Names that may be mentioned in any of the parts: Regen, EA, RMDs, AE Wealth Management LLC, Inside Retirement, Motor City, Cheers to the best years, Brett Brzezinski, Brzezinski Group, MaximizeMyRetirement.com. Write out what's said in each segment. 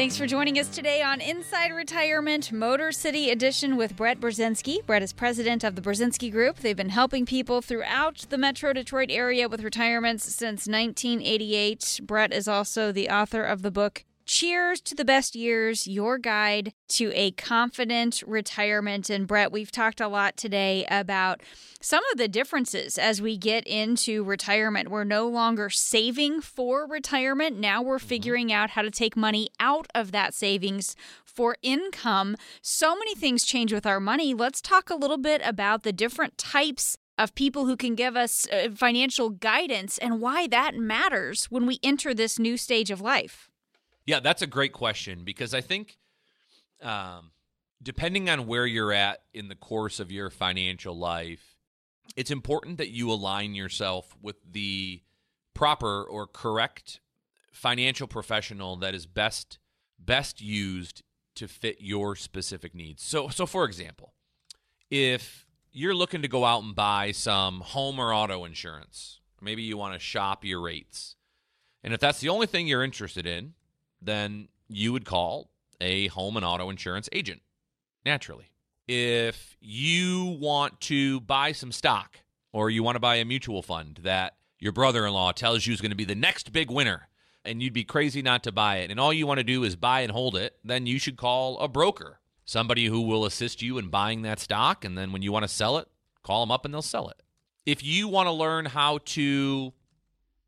Thanks for joining us today on Inside Retirement Motor City Edition with Brett Brzezinski. Brett is president of the Brzezinski Group. They've been helping people throughout the Metro Detroit area with retirements since 1988. Brett is also the author of the book, Cheers to the Best Years, Your Guide to a Confident Retirement. And Brett, we've talked a lot today about some of the differences as we get into retirement. We're no longer saving for retirement. Now we're figuring out how to take money out of that savings for income. So many things change with our money. Let's talk a little bit about the different types of people who can give us financial guidance and why that matters when we enter this new stage of life. Yeah, that's a great question, because I think depending on where you're at in the course of your financial life, it's important that you align yourself with the proper or correct financial professional that is best used to fit your specific needs. So for example, if you're looking to go out and buy some home or auto insurance, maybe you want to shop your rates, and if that's the only thing you're interested in, then you would call a home and auto insurance agent, naturally. If you want to buy some stock, or you want to buy a mutual fund that your brother-in-law tells you is going to be the next big winner, and you'd be crazy not to buy it, and all you want to do is buy and hold it, then you should call a broker, somebody who will assist you in buying that stock, and then when you want to sell it, call them up and they'll sell it. If you want to learn how to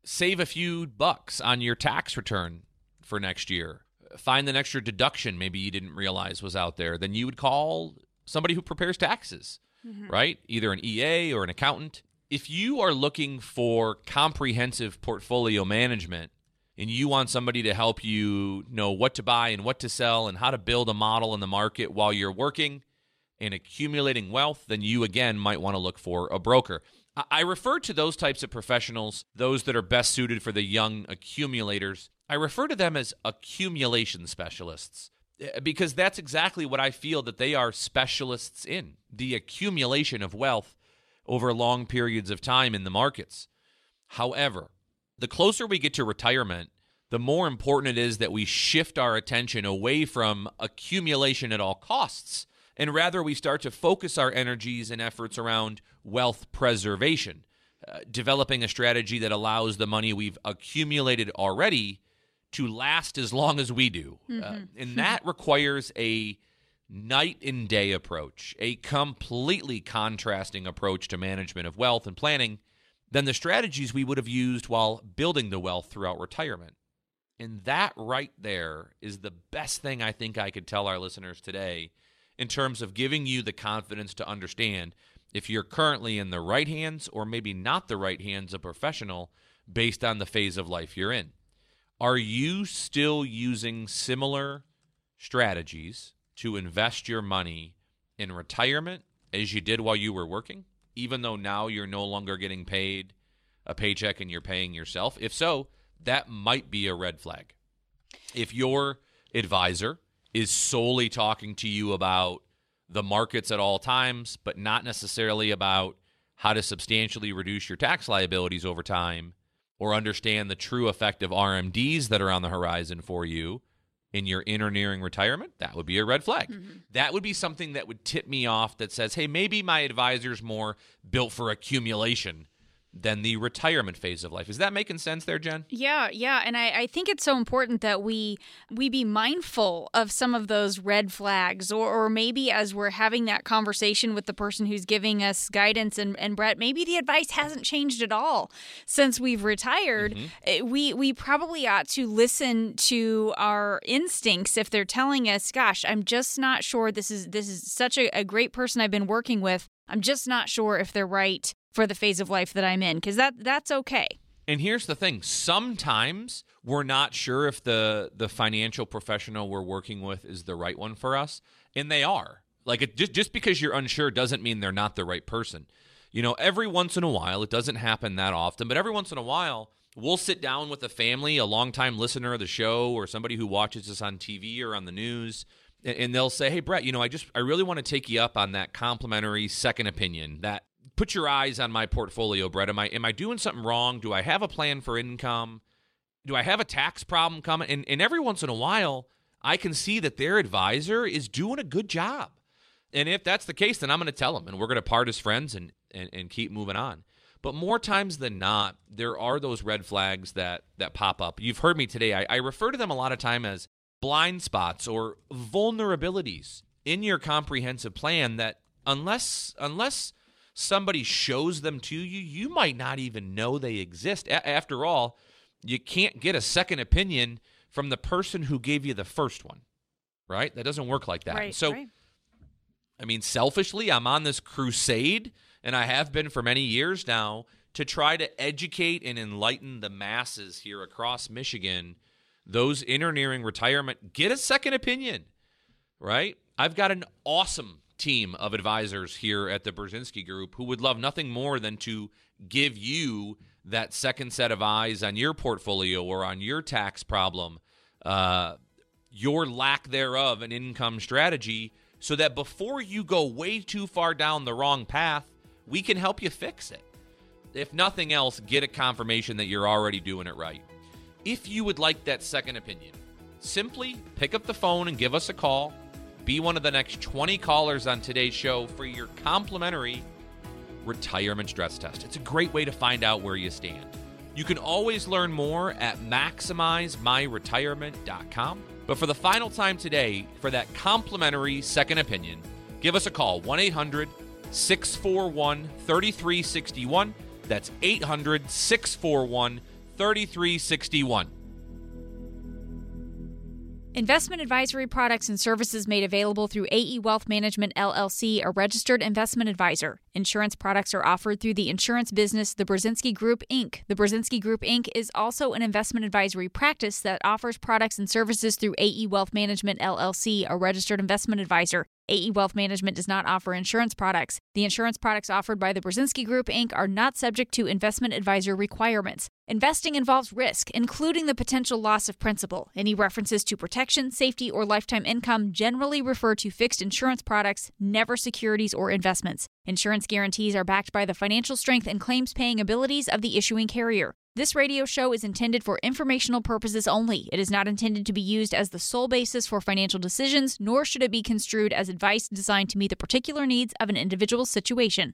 save a few bucks on your tax return for next year, find an extra deduction maybe you didn't realize was out there, then you would call somebody who prepares taxes, right? Either an EA or an accountant. If you are looking for comprehensive portfolio management and you want somebody to help you know what to buy and what to sell and how to build a model in the market while you're working and accumulating wealth, then you again might want to look for a broker. I refer to those types of professionals, those that are best suited for the young accumulators, I refer to them as accumulation specialists, because that's exactly what I feel that they are specialists in, the accumulation of wealth over long periods of time in the markets. However, the closer we get to retirement, the more important it is that we shift our attention away from accumulation at all costs, and rather we start to focus our energies and efforts around wealth preservation, developing a strategy that allows the money we've accumulated already to last as long as we do. And that requires a night and day approach, a completely contrasting approach to management of wealth and planning than the strategies we would have used while building the wealth throughout retirement. And that right there is the best thing I think I could tell our listeners today in terms of giving you the confidence to understand if you're currently in the right hands or maybe not the right hands of a professional based on the phase of life you're in. Are you still using similar strategies to invest your money in retirement as you did while you were working, even though now you're no longer getting paid a paycheck and you're paying yourself? If so, that might be a red flag. If your advisor is solely talking to you about the markets at all times, but not necessarily about how to substantially reduce your tax liabilities over time or understand the true effect of RMDs that are on the horizon for you in your inner nearing retirement, that would be a red flag. That would be something that would tip me off that says, hey, maybe my advisor's more built for accumulation than the retirement phase of life. Is that making sense there, Jen? Yeah. And I think it's so important that we be mindful of some of those red flags, or maybe as we're having that conversation with the person who's giving us guidance, and Brett, maybe the advice hasn't changed at all since we've retired. We probably ought to listen to our instincts if they're telling us, gosh, I'm just not sure. This is such a great person I've been working with. I'm just not sure if they're right for the phase of life that I'm in, because that's okay. And here's the thing. Sometimes we're not sure if the financial professional we're working with is the right one for us, and they are. Like, just because you're unsure doesn't mean they're not the right person. You know, every once in a while, it doesn't happen that often, but every once in a while, we'll sit down with a family, a longtime listener of the show, or somebody who watches us on TV or on the news, and they'll say, hey, Brett, you know, I really want to take you up on that complimentary second opinion, that put your eyes on my portfolio, Brett. Am I doing something wrong? Do I have a plan for income? Do I have a tax problem coming? And every once in a while, I can see that their advisor is doing a good job. And if that's the case, then I'm going to tell them, and we're going to part as friends and keep moving on. But more times than not, there are those red flags that pop up. You've heard me today. I refer to them a lot of time as blind spots or vulnerabilities in your comprehensive plan that unless somebody shows them to you, you might not even know they exist. After all, you can't get a second opinion from the person who gave you the first one, right? That doesn't work like that. Right, so, right. I mean, selfishly, I'm on this crusade, and I have been for many years now, to try to educate and enlighten the masses here across Michigan, those in or nearing retirement. Get a second opinion, right? I've got an awesome team of advisors here at the Brzezinski Group who would love nothing more than to give you that second set of eyes on your portfolio or on your tax problem, your lack thereof, an income strategy, so that before you go way too far down the wrong path, we can help you fix it. If nothing else, get a confirmation that you're already doing it right. If you would like that second opinion, simply pick up the phone and give us a call. Be one of the next 20 callers on today's show for your complimentary retirement stress test. It's a great way to find out where you stand. You can always learn more at MaximizeMyRetirement.com. But for the final time today, for that complimentary second opinion, give us a call, 1-800-641-3361. That's 800-641-3361. Investment advisory products and services made available through AE Wealth Management LLC, a registered investment advisor. Insurance products are offered through the insurance business, the Brzezinski Group, Inc. The Brzezinski Group, Inc. is also an investment advisory practice that offers products and services through AE Wealth Management LLC, a registered investment advisor. AE Wealth Management does not offer insurance products. The insurance products offered by the Brzezinski Group, Inc. are not subject to investment advisor requirements. Investing involves risk, including the potential loss of principal. Any references to protection, safety, or lifetime income generally refer to fixed insurance products, never securities or investments. Insurance guarantees are backed by the financial strength and claims-paying abilities of the issuing carrier. This radio show is intended for informational purposes only. It is not intended to be used as the sole basis for financial decisions, nor should it be construed as advice designed to meet the particular needs of an individual situation.